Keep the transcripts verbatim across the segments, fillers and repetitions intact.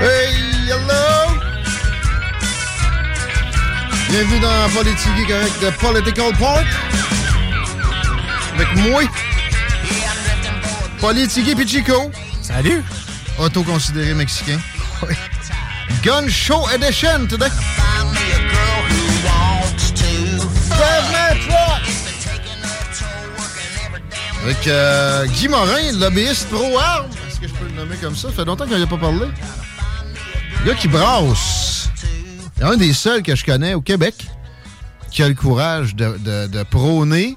Hey, hello! Bienvenue dans Politiguy Correct de Political Park. Avec moi, Politiguy Pichico. Salut! Auto-considéré mexicain. Oui. Gun Show Edition today. Avec euh, Guy Morin, lobbyiste pro-arme. Est-ce que je peux le nommer comme ça? Ça fait longtemps qu'on n'y a pas parlé. Le gars qui brasse. Il y a un des seuls que je connais au Québec qui a le courage de, de, de prôner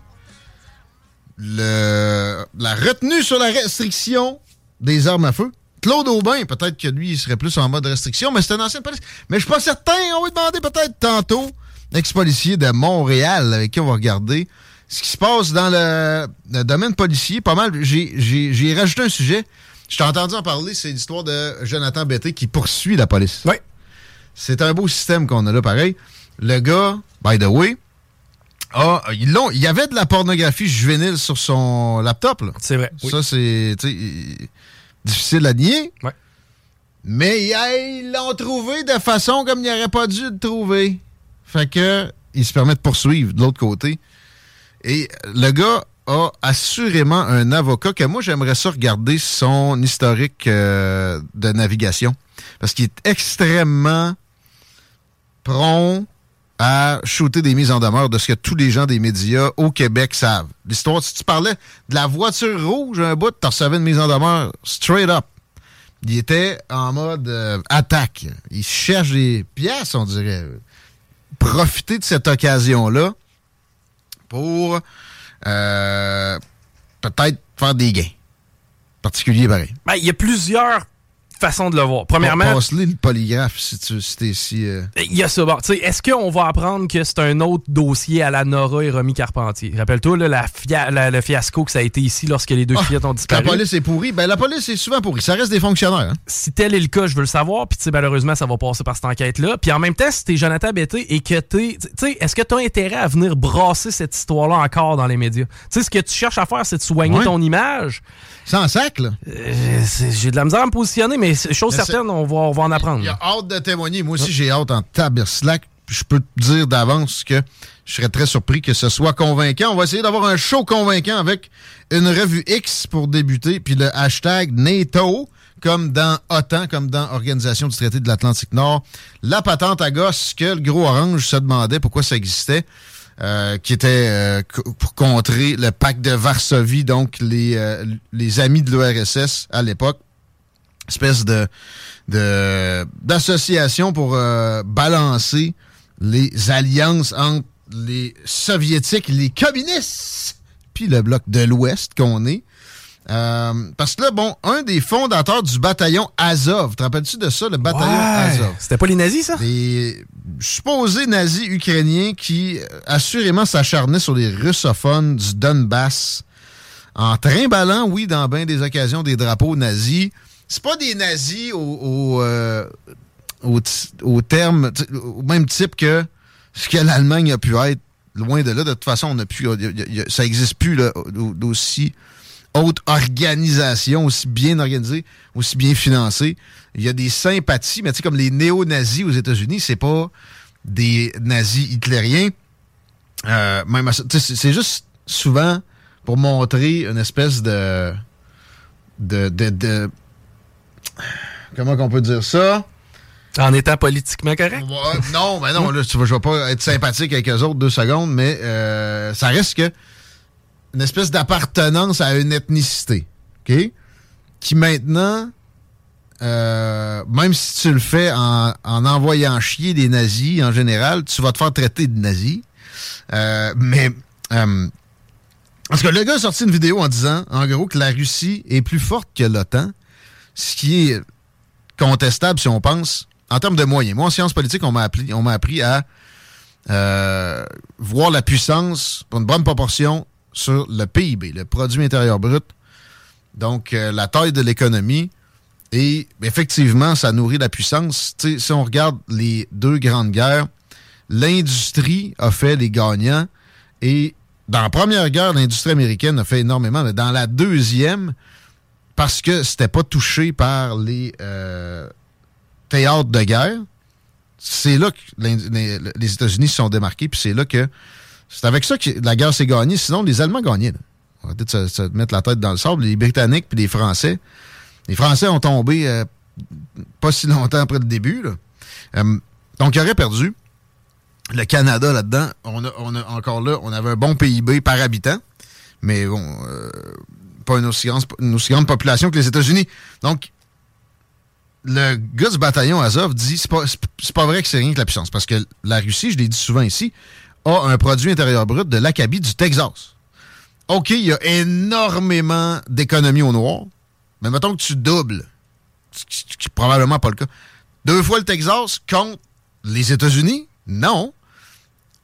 le, la retenue sur la restriction des armes à feu. Claude Aubin, peut-être que lui, il serait plus en mode restriction, mais c'est un ancien policier. Mais je suis pas certain, on va lui demander peut-être tantôt, l'ex-policier de Montréal, avec qui on va regarder ce qui se passe dans le, le domaine policier. Pas mal, j'ai, j'ai, j'ai rajouté un sujet. Je t'ai entendu en parler, c'est l'histoire de Jonathan Betté qui poursuit la police. Oui. C'est un beau système qu'on a là, pareil. Le gars, by the way, ah, ils l'ont, il y avait de la pornographie juvénile sur son laptop. Là. C'est vrai. Ça, oui. C'est difficile à nier. Oui. Mais hey, ils l'ont trouvé de façon comme il n'aurait pas dû le trouver. Fait que, il se permet de poursuivre de l'autre côté. Et le gars a assurément un avocat que moi, j'aimerais ça regarder son historique euh, de navigation. Parce qu'il est extrêmement prompt à shooter des mises en demeure de ce que tous les gens des médias au Québec savent. L'histoire, si tu parlais de la voiture rouge, un bout, tu recevais une mise en demeure straight up. Il était en mode euh, attaque. Il cherche des pièces, on dirait. Profiter de cette occasion-là pour... Euh, peut-être faire des gains. Particulier, pareil. Ben, il y a plusieurs façons de le voir. Premièrement... Bon, passe-les le polygraphe si tu si t'es si... Euh... Il y a ça. Bon, tu sais, est-ce qu'on va apprendre que c'est un autre dossier à la Nora et Romy Carpentier? Rappelle-toi, là, la fia- la, le fiasco que ça a été ici lorsque les deux ah, fillettes ont disparu. La police est pourrie. Ben, la police est souvent pourrie. Ça reste des fonctionnaires. Hein? Si tel est le cas, je veux le savoir. Puis, tu sais, malheureusement, ça va passer par cette enquête-là. Puis, en même temps, si t'es Jonathan Betté et que t'es... Tu sais, est-ce que t'as intérêt à venir brasser cette histoire-là encore dans les médias? Tu sais, ce que tu cherches à faire, c'est de soigner ouais. ton image. Sans sac, là. Euh, j'ai de la misère à me positionner, mais chose mais certaine, on va, on va en apprendre. Il y a hâte de témoigner. Moi aussi, j'ai hâte en taberslac. Je peux te dire d'avance que je serais très surpris que ce soit convaincant. On va essayer d'avoir un show convaincant avec une revue X pour débuter, puis le hashtag NATO, comme dans OTAN, comme dans Organisation du traité de l'Atlantique Nord. La patente à gosse que le gros orange se demandait pourquoi ça existait, euh, qui était euh, pour contrer le pacte de Varsovie, donc les, euh, les amis de l'U R S S à l'époque. Espèce de, de d'association pour euh, balancer les alliances entre les soviétiques, les communistes, puis le bloc de l'Ouest qu'on est. Euh, parce que là, bon, un des fondateurs du bataillon Azov, te rappelles-tu de ça, le bataillon ouais, Azov? C'était pas les nazis, ça? Des supposés nazis ukrainiens qui assurément s'acharnaient sur les russophones du Donbass en trimballant, oui, dans bien des occasions, des drapeaux nazis. C'est pas des nazis au, au, euh, au, au terme, au même type que ce que l'Allemagne a pu être. Loin de là, de toute façon, on a pu, y a, y a, ça n'existe plus là, d'aussi haute organisation, aussi bien organisée, aussi bien financée. Il y a des sympathies, mais tu sais, comme les néo-nazis aux États-Unis, c'est pas des nazis hitlériens. Euh, même à, c'est, c'est juste souvent pour montrer une espèce de de, de, de comment qu'on peut dire ça? En étant politiquement correct? Euh, non, mais non, là, tu vois, je vais pas être sympathique avec eux autres deux secondes, mais euh, ça risque une espèce d'appartenance à une ethnicité, OK? Qui maintenant, euh, même si tu le fais en, en envoyant chier des nazis en général, tu vas te faire traiter de nazis. Euh, mais, euh, parce que le gars a sorti une vidéo en disant, en gros, que la Russie est plus forte que l'OTAN, ce qui est contestable si on pense en termes de moyens. Moi, en sciences politiques, on m'a appris, on m'a appris à euh, voir la puissance pour une bonne proportion sur le P I B, le produit intérieur brut, donc euh, la taille de l'économie, et effectivement, ça nourrit la puissance. T'sais, si on regarde les deux grandes guerres, l'industrie a fait les gagnants, et dans la première guerre, l'industrie américaine a fait énormément, mais dans la deuxième, parce que c'était pas touché par les... Euh, théâtre de guerre, c'est là que les, les États-Unis se sont démarqués, puis c'est là que c'est avec ça que la guerre s'est gagnée. Sinon, les Allemands gagnaient. On va peut-être se, se mettre la tête dans le sable. Les Britanniques puis les Français. Les Français ont tombé euh, pas si longtemps après le début. Là. Euh, donc, ils auraient perdu. Le Canada, là-dedans, on a, on a encore là, on avait un bon P I B par habitant, mais bon, euh, pas une aussi, grande, une aussi grande population que les États-Unis. Donc, le gars du bataillon Azov dit c'est pas, c'est pas vrai que c'est rien que la puissance, parce que la Russie, je l'ai dit souvent ici, a un produit intérieur brut de l'acabit du Texas. OK, il y a énormément d'économies au noir, mais mettons que tu doubles, ce qui n'est probablement pas le cas. Deux fois le Texas contre les États-Unis? Non.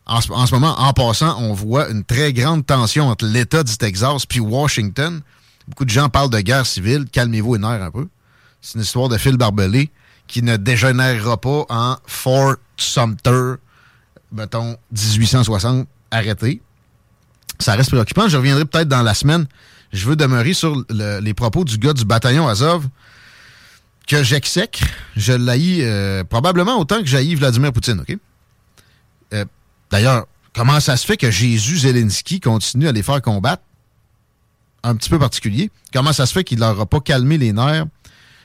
En ce, en ce moment, en passant, on voit une très grande tension entre l'État du Texas puis Washington. Beaucoup de gens parlent de guerre civile. Calmez-vous les nerfs un peu. C'est une histoire de fil barbelé qui ne dégénérera pas en Fort Sumter, mettons, dix-huit cent soixante, arrêté. Ça reste préoccupant. Je reviendrai peut-être dans la semaine. Je veux demeurer sur le, les propos du gars du bataillon Azov que j'exècre. Je l'haïs euh, probablement autant que j'haïs Vladimir Poutine, OK? Euh, d'ailleurs, comment ça se fait que Jésus Zelensky continue à les faire combattre? Un petit peu particulier. Comment ça se fait qu'il leur a pas calmé les nerfs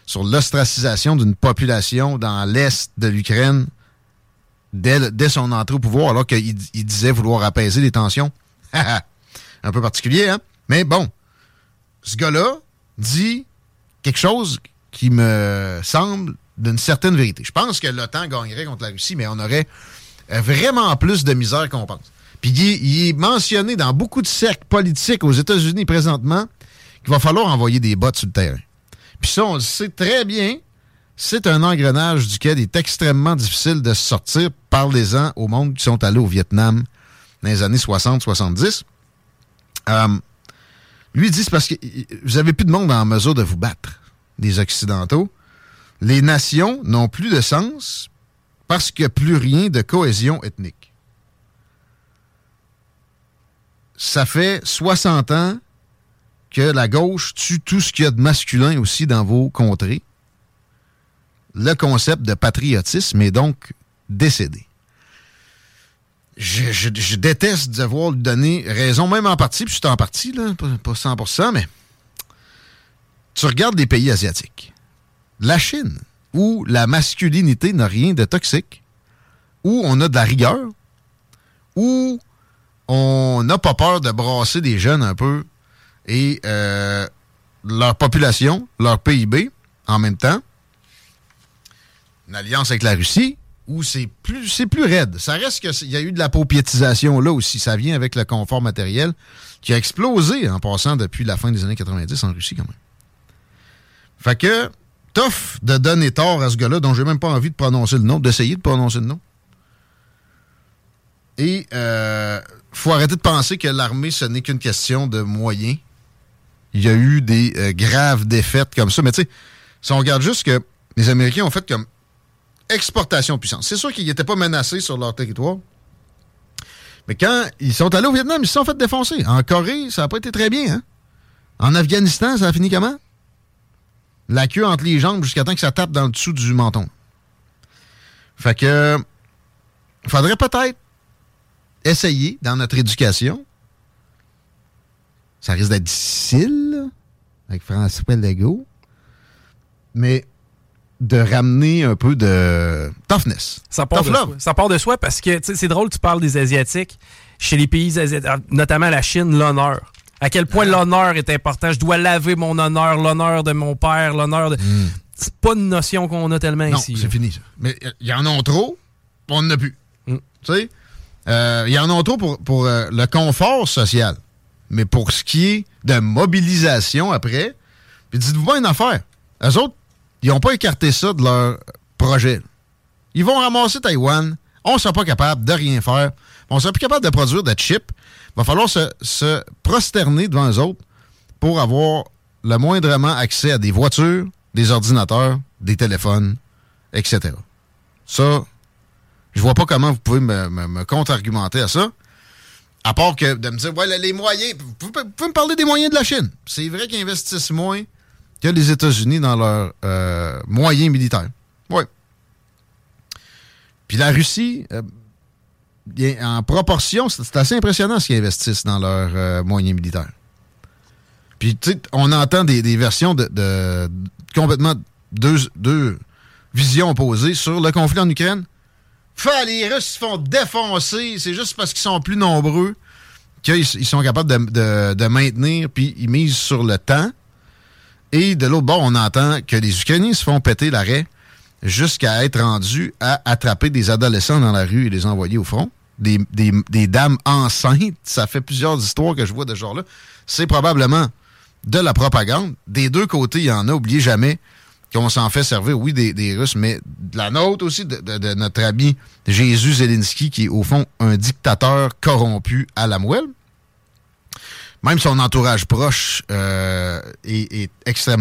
sur l'ostracisation d'une population dans l'est de l'Ukraine dès, le, dès son entrée au pouvoir, alors qu'il il disait vouloir apaiser les tensions. Un peu particulier, hein? Mais bon, ce gars-là dit quelque chose qui me semble d'une certaine vérité. Je pense que l'OTAN gagnerait contre la Russie, mais on aurait vraiment plus de misère qu'on pense. Puis il, il est mentionné dans beaucoup de cercles politiques aux États-Unis présentement qu'il va falloir envoyer des bottes sur le terrain. Puis ça, on le sait très bien, c'est un engrenage duquel il est extrêmement difficile de se sortir. Parlez-en au monde qui sont allés au Vietnam dans les années soixante soixante-dix. Euh, lui dit, c'est parce que vous n'avez plus de monde en mesure de vous battre, les Occidentaux. Les nations n'ont plus de sens parce qu'il n'y a plus rien de cohésion ethnique. Ça fait soixante ans que la gauche tue tout ce qu'il y a de masculin aussi dans vos contrées. Le concept de patriotisme est donc décédé. Je, je, je déteste devoir lui donner raison, même en partie, puis c'est en partie, là, pas, pas cent pour cent, mais tu regardes les pays asiatiques. La Chine, où la masculinité n'a rien de toxique, où on a de la rigueur, où on n'a pas peur de brasser des jeunes un peu, et euh, leur population, leur P I B, en même temps, une alliance avec la Russie, où c'est plus c'est plus raide. Ça reste qu'il y a eu de la paupiétisation là aussi. Ça vient avec le confort matériel qui a explosé en passant depuis la fin des années quatre-vingt-dix en Russie quand même. Fait que, tough de donner tort à ce gars-là, dont j'ai même pas envie de prononcer le nom, d'essayer de prononcer le nom. Et euh, faut arrêter de penser que l'armée, ce n'est qu'une question de moyens. Il y a eu des euh, graves défaites comme ça. Mais tu sais, si on regarde juste que les Américains ont fait comme exportation de puissance. C'est sûr qu'ils n'étaient pas menacés sur leur territoire. Mais quand ils sont allés au Vietnam, ils se sont fait défoncer. En Corée, ça n'a pas été très bien. Hein? En Afghanistan, ça a fini comment? La queue entre les jambes jusqu'à temps que ça tape dans le dessous du menton. Fait que, faudrait peut-être essayer dans notre éducation. Ça risque d'être difficile, là, avec François Legault, mais de ramener un peu de toughness. Ça part, de soi. Ça part de soi parce que c'est drôle, tu parles des Asiatiques. Chez les pays asiatiques, notamment la Chine, l'honneur. À quel point l'honneur est important. Je dois laver mon honneur, l'honneur de mon père, l'honneur de... Mm. C'est pas une notion qu'on a tellement non, ici. Non, c'est là. Fini, ça. Mais il y en a trop, on en a plus. Mm. Tu sais, il euh, y en a trop pour, pour euh, le confort social. Mais pour ce qui est de mobilisation après, puis dites-vous pas une affaire. Eux autres, ils n'ont pas écarté ça de leur projet. Ils vont ramasser Taïwan. On ne sera pas capable de rien faire. On ne sera plus capable de produire de chips. Il va falloir se, se prosterner devant eux autres pour avoir le moindrement accès à des voitures, des ordinateurs, des téléphones, et cetera. Ça, je vois pas comment vous pouvez me, me, me contre-argumenter à ça. À part que de me dire, ouais, les moyens... Vous pouvez, vous pouvez me parler des moyens de la Chine. C'est vrai qu'ils investissent moins que les États-Unis dans leurs euh, moyens militaires. Oui. Puis la Russie, euh, en proportion, c'est, c'est assez impressionnant ce qu'ils investissent dans leurs euh, moyens militaires. Puis, tu sais, on entend des, des versions de, de, de complètement deux, deux visions opposées sur le conflit en Ukraine. Fait, les Russes se font défoncer, c'est juste parce qu'ils sont plus nombreux qu'ils ils sont capables de, de, de maintenir, puis ils misent sur le temps. Et de l'autre bord, on entend que les Ukrainiens se font péter l'arrêt jusqu'à être rendus à attraper des adolescents dans la rue et les envoyer au front. Des, des, des dames enceintes, ça fait plusieurs histoires que je vois de ce genre-là. C'est probablement de la propagande. Des deux côtés, il y en a, oubliez jamais qu'on s'en fait servir, oui, des, des Russes, mais de la nôtre aussi, de, de, de notre ami Jésus Zelensky, qui est au fond un dictateur corrompu à la moelle. Même son entourage proche euh, est, est extrêmement...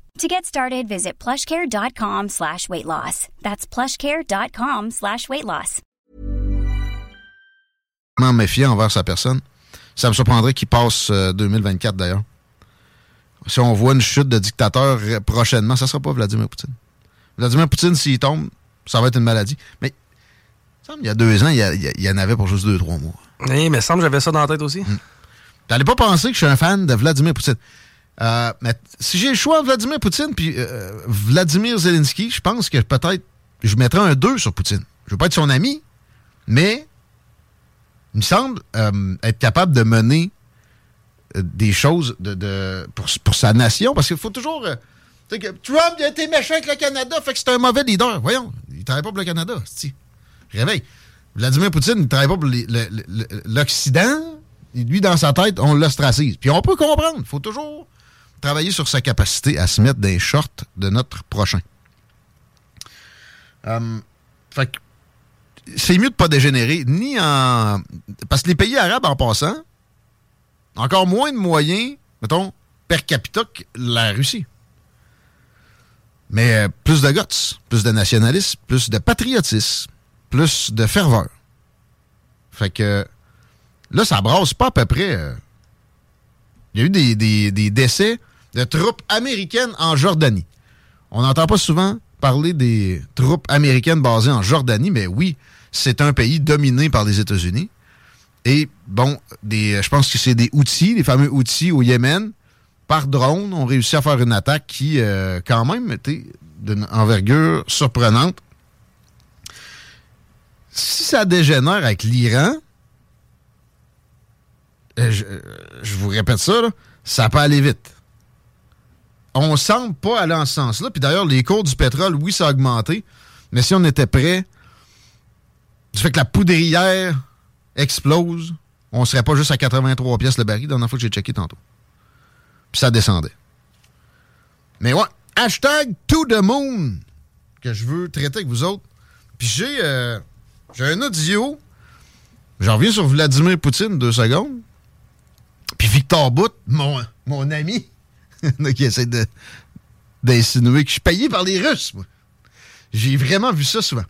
To get started, visit plushcare.com slash weight loss. That's plushcare.com slash weight loss. M'en méfiant envers sa personne. Ça me surprendrait qu'il passe euh, deux mille vingt-quatre, d'ailleurs. Si on voit une chute de dictateur prochainement, ça ne sera pas Vladimir Poutine. Vladimir Poutine, s'il tombe, ça va être une maladie. Mais il y a deux ans, il y, y, y en avait pour juste deux, trois mois. Oui, mais il semble que j'avais ça dans la tête aussi. Mm. T'allais pas penser que je suis un fan de Vladimir Poutine. Euh, mais si j'ai le choix, Vladimir Poutine puis euh, Vladimir Zelensky, je pense que peut-être je mettrais un deux sur Poutine. Je veux pas être son ami, mais il me semble euh, être capable de mener euh, des choses de, de, pour, pour sa nation, parce qu'il faut toujours... Euh, que Trump il a été méchant avec le Canada, fait que c'est un mauvais leader. Voyons, il travaille pas pour le Canada. C'est-tu. Réveille. Vladimir Poutine, il travaille pas pour les, le, le, l'Occident. Et lui, dans sa tête, on l'ostracise. Puis on peut comprendre. Il faut toujours... travailler sur sa capacité à se mettre des shorts de notre prochain. Euh, fait que c'est mieux de pas dégénérer, ni en... Parce que les pays arabes, en passant, ont encore moins de moyens, mettons, per capita que la Russie. Mais euh, plus de guts, plus de nationalisme, plus de patriotisme, plus de ferveur. Fait que là, ça brasse pas à peu près... Euh, il y a eu des, des, des décès de troupes américaines en Jordanie. On n'entend pas souvent parler des troupes américaines basées en Jordanie, mais oui, c'est un pays dominé par les États-Unis. Et bon, des, je pense que c'est des outils, les fameux outils au Yémen, par drone, ont réussi à faire une attaque qui, euh, quand même, était d'une envergure surprenante. Si ça dégénère avec l'Iran... Je, je vous répète ça, là. ça peut aller vite. On semble pas aller en ce sens-là. Puis d'ailleurs, les cours du pétrole, oui, ça a augmenté, mais si on était prêt, du fait que la poudrière explose, on serait pas juste à quatre-vingt-trois piastres le baril, la dernière fois que j'ai checké tantôt. Puis ça descendait. Mais ouais, hashtag to the moon que je veux traiter avec vous autres. Puis j'ai, euh, j'ai un audio. J'en reviens sur Vladimir Poutine, deux secondes. Puis Viktor Bout, mon, mon ami, qui essaie de, d'insinuer que je suis payé par les Russes, moi. J'ai vraiment vu ça souvent.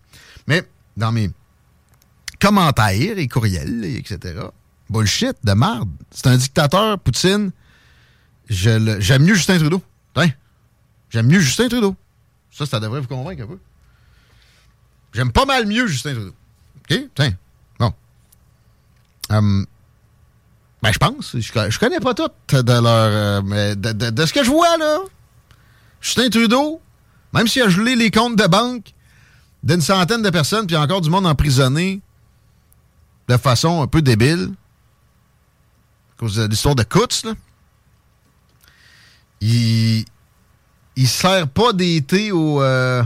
Mais dans mes commentaires et courriels, et cetera. Bullshit, de merde. C'est un dictateur, Poutine. Je le, j'aime mieux Justin Trudeau. Tain, j'aime mieux Justin Trudeau. Ça, ça devrait vous convaincre un peu. J'aime pas mal mieux Justin Trudeau. OK? Tain. Bon. Um, ben, je pense. Je, je connais pas tout de leur... Euh, mais de, de, de ce que je vois, là. Justin Trudeau, même s'il a gelé les comptes de banque d'une centaine de personnes, puis encore du monde emprisonné de façon un peu débile, à cause de l'histoire de Kutz, là, il ne sert pas d'été au... Euh,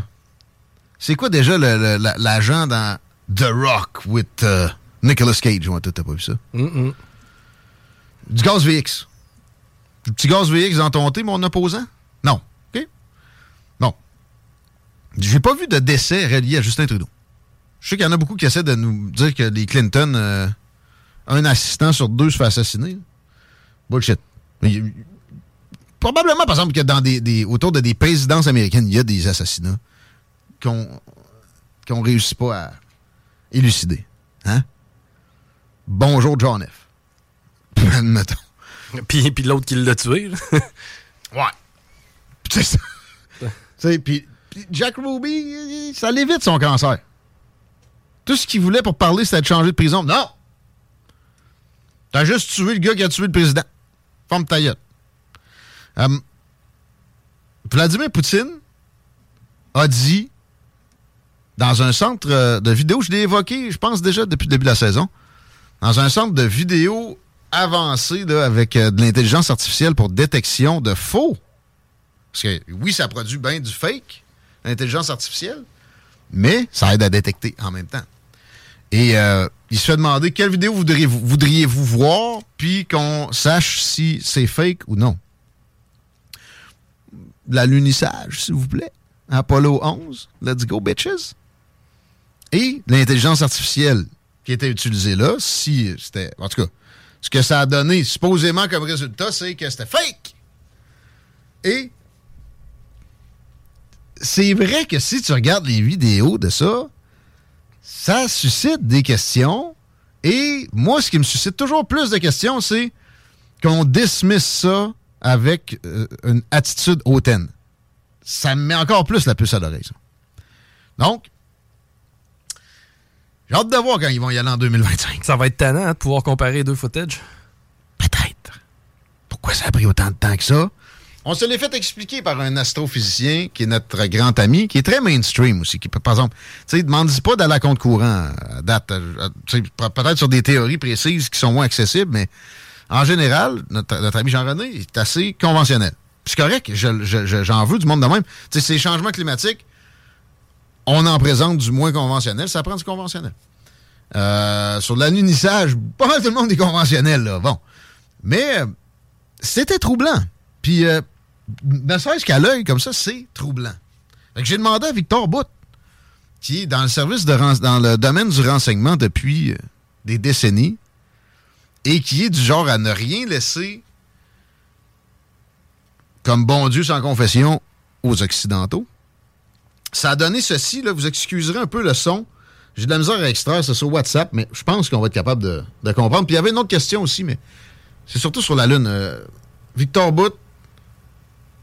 c'est quoi déjà le, le, la, l'agent dans The Rock with uh, Nicolas Cage? Ouais, t'as pas vu ça? Mm-mm. Du gaz V X. Du petit gaz V X dans ton thé, mon opposant? Non. OK? Non. J'ai pas vu de décès relié à Justin Trudeau. Je sais qu'il y en a beaucoup qui essaient de nous dire que les Clinton, euh, un assistant sur deux se fait assassiner. Bullshit. Il, probablement, par exemple, que dans des, des, autour de des présidences américaines, il y a des assassinats qu'on qu'on réussit pas à élucider. Hein? Bonjour, John F. Admettons. Puis, puis l'autre qui l'a tué. Là. Ouais. Puis, c'est ça. Puis, puis Jack Ruby, ça l'évite son cancer. Tout ce qu'il voulait pour parler, c'était de changer de prison. Non! T'as juste tué le gars qui a tué le président. Forme ta gueule. Um, Vladimir Poutine a dit dans un centre de vidéo, je l'ai évoqué, je pense déjà depuis le début de la saison, dans un centre de vidéo avancé là, avec euh, de l'intelligence artificielle pour détection de faux. Parce que oui, ça produit bien du fake, l'intelligence artificielle, mais ça aide à détecter en même temps. Et euh, il se fait demander quelle vidéo voudriez-vous, voudriez-vous voir, puis qu'on sache si c'est fake ou non. L'alunissage, s'il vous plaît. Apollo onze, let's go, bitches. Et l'intelligence artificielle qui était utilisée là, si c'était... En tout cas, ce que ça a donné supposément comme résultat, c'est que c'était fake. Et c'est vrai que si tu regardes les vidéos de ça, ça suscite des questions. Et moi, ce qui me suscite toujours plus de questions, c'est qu'on dismisse ça avec euh, une attitude hautaine. Ça me met encore plus la puce à l'oreille, ça. Donc, j'ai hâte de voir quand ils vont y aller en deux mille vingt-cinq. Ça va être tannant hein, de pouvoir comparer deux footages. Peut-être. Pourquoi ça a pris autant de temps que ça? On se l'est fait expliquer par un astrophysicien qui est notre grand ami, qui est très mainstream aussi, qui peut, par exemple, tu sais, demande-y pas d'aller à contre-courant à date, à, à, peut-être sur des théories précises qui sont moins accessibles, mais en général, notre, notre ami Jean-René est assez conventionnel. C'est correct, je, je, je, j'en veux du monde de même. Tu sais, ces changements climatiques, on en présente du moins conventionnel, ça prend du conventionnel. Euh, sur l'alunissage, pas mal tout le monde est conventionnel, là, bon. Mais euh, c'était troublant. Puis, euh, ne serait-ce qu'à l'œil, comme ça, c'est troublant. Fait que j'ai demandé à Viktor Bout, qui est dans le service de ren- dans le domaine du renseignement depuis euh, des décennies, et qui est du genre à ne rien laisser comme bon Dieu sans confession aux Occidentaux. Ça a donné ceci, là, vous excuserez un peu le son. J'ai de la misère à extraire, c'est sur WhatsApp, mais je pense qu'on va être capable de, de comprendre. Puis il y avait une autre question aussi, mais c'est surtout sur la Lune. Euh, Viktor Bout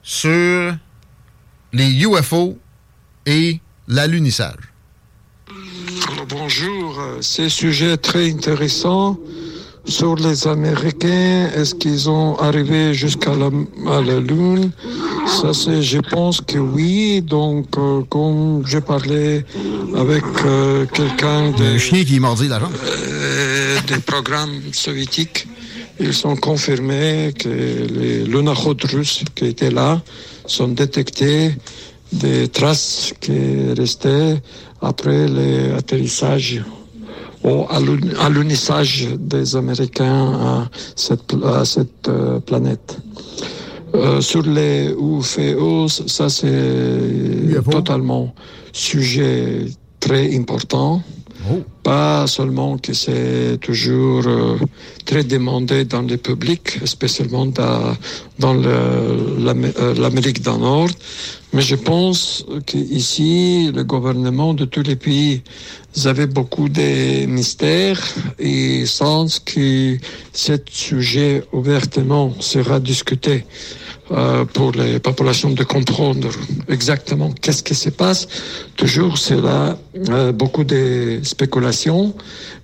sur les U F O et l'alunissage. Alors, bonjour, c'est un sujet très intéressant. Sur les Américains, est-ce qu'ils ont arrivé jusqu'à la, à la Lune? Ça, c'est, je pense que oui. Donc, euh, comme j'ai parlé avec euh, quelqu'un de... Le chien qui mordit la jambe. Euh, des programmes soviétiques, Ils ont confirmé que les lunachots russes qui étaient là sont détectés des traces qui restaient après l'atterrissage ou à l'unissage des Américains à cette, à cette planète. Euh, sur les U F O, ça c'est U F O. Totalement sujet très important. Oh. Pas seulement que c'est toujours euh, très demandé dans le public, spécialement dans, dans le, l'Amé- l'Amérique du Nord, mais je pense qu'ici, le gouvernement de tous les pays avait beaucoup de mystères et sans que ce sujet ouvertement sera discuté euh, pour les populations de comprendre exactement qu'est-ce qui se passe, toujours c'est là euh, beaucoup de spéculations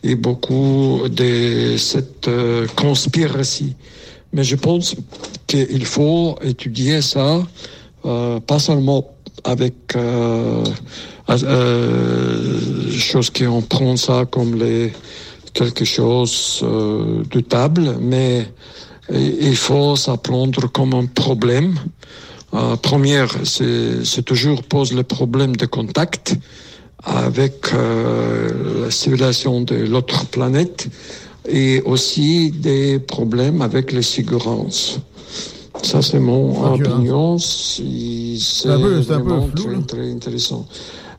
et beaucoup de cette euh, conspiration. Mais je pense qu'il faut étudier ça, euh, pas seulement avec euh, euh, choses qui on prend ça comme les quelque chose euh, de table, mais il faut s'apprendre comme un problème. Euh, première, c'est, c'est toujours pose le problème de contact avec euh, la civilisation de l'autre planète et aussi des problèmes avec les sécurités. Ça, c'est mon ah, opinion. Si c'est un peu, c'est un peu flou, très, très intéressant.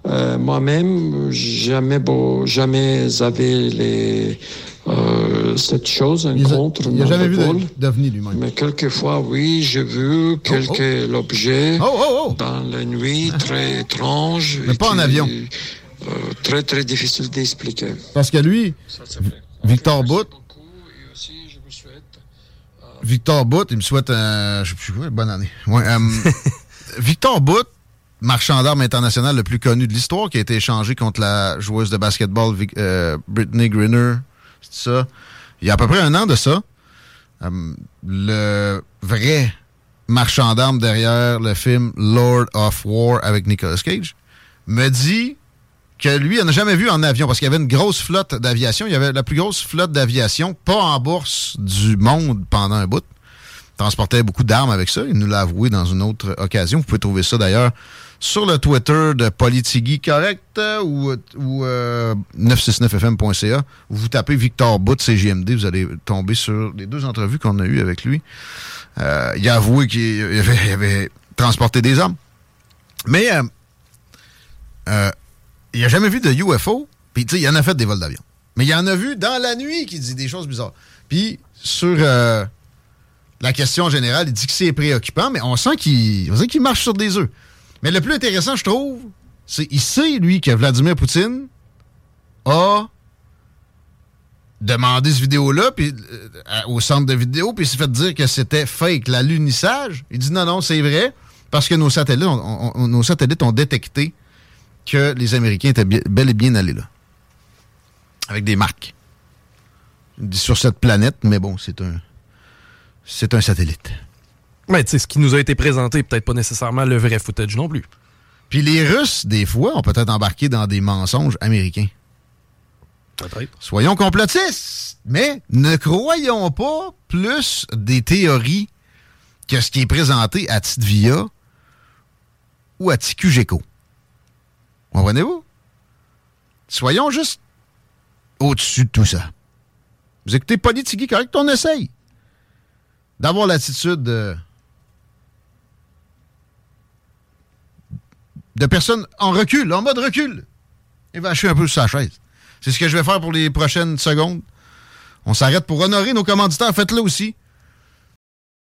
Euh, moi-même, jamais, bon, jamais j'avais les, euh, cette chose en contre. Il n'y a jamais vu d'avenir lui-même. Mais quelquefois, oui, j'ai vu quelques oh, oh. objets oh, oh, oh. dans la nuit très étranges. Mais pas qui, en avion. Euh, très, très difficile d'expliquer. Parce que lui, ça, Viktor Bout, Viktor Bout, il me souhaite euh, je sais pas, bonne année. Ouais, euh, Viktor Bout, marchand d'armes international le plus connu de l'histoire, qui a été échangé contre la joueuse de basketball Vic, euh, Brittney Griner, c'est ça. Il y a à peu près un an de ça, euh, le vrai marchand d'armes derrière le film Lord of War avec Nicolas Cage, me dit que lui, il n'a jamais vu en avion, parce qu'il y avait une grosse flotte d'aviation. Il y avait la plus grosse flotte d'aviation, pas en bourse du monde pendant un bout. Il transportait beaucoup d'armes avec ça. Il nous l'a avoué dans une autre occasion. Vous pouvez trouver ça, d'ailleurs, sur le Twitter de Politiguy Correct ou, ou euh, neuf cent soixante-neuf f m point c a. Vous tapez Viktor Bout, C G M D, vous allez tomber sur les deux entrevues qu'on a eues avec lui. Euh, il a avoué qu'il avait, il avait transporté des armes. Mais... Euh, euh, il n'a jamais vu de U F O, puis tu sais, il en a fait des vols d'avion. Mais il en a vu dans la nuit qui dit des choses bizarres. Puis sur euh, la question générale, il dit que c'est préoccupant, mais on sent qu'il, on sent qu'il marche sur des œufs. Mais le plus intéressant, je trouve, c'est qu'il sait, lui, que Vladimir Poutine a demandé cette vidéo-là puis, euh, au centre de vidéo, puis il s'est fait dire que c'était fake, l'alunissage. Il dit non, non, c'est vrai, parce que nos satellites ont, on, nos satellites ont détecté que les Américains étaient bien, bel et bien allés là. Avec des marques. Sur cette planète, mais bon, c'est un c'est un satellite. Mais tu sais, ce qui nous a été présenté, peut-être pas nécessairement le vrai footage non plus. Puis les Russes, des fois, ont peut-être embarqué dans des mensonges américains. Peut-être. Soyons complotistes, mais ne croyons pas plus des théories que ce qui est présenté à Titvia ou à Ticugeco. Comprenez-vous? Soyons juste au-dessus de tout ça. Vous écoutez Politiguy Correct, on essaye d'avoir l'attitude de, de personnes en recul, en mode recul. Évachée un peu sur sa chaise. C'est ce que je vais faire pour les prochaines secondes. On s'arrête pour honorer nos commanditaires. Faites-le aussi.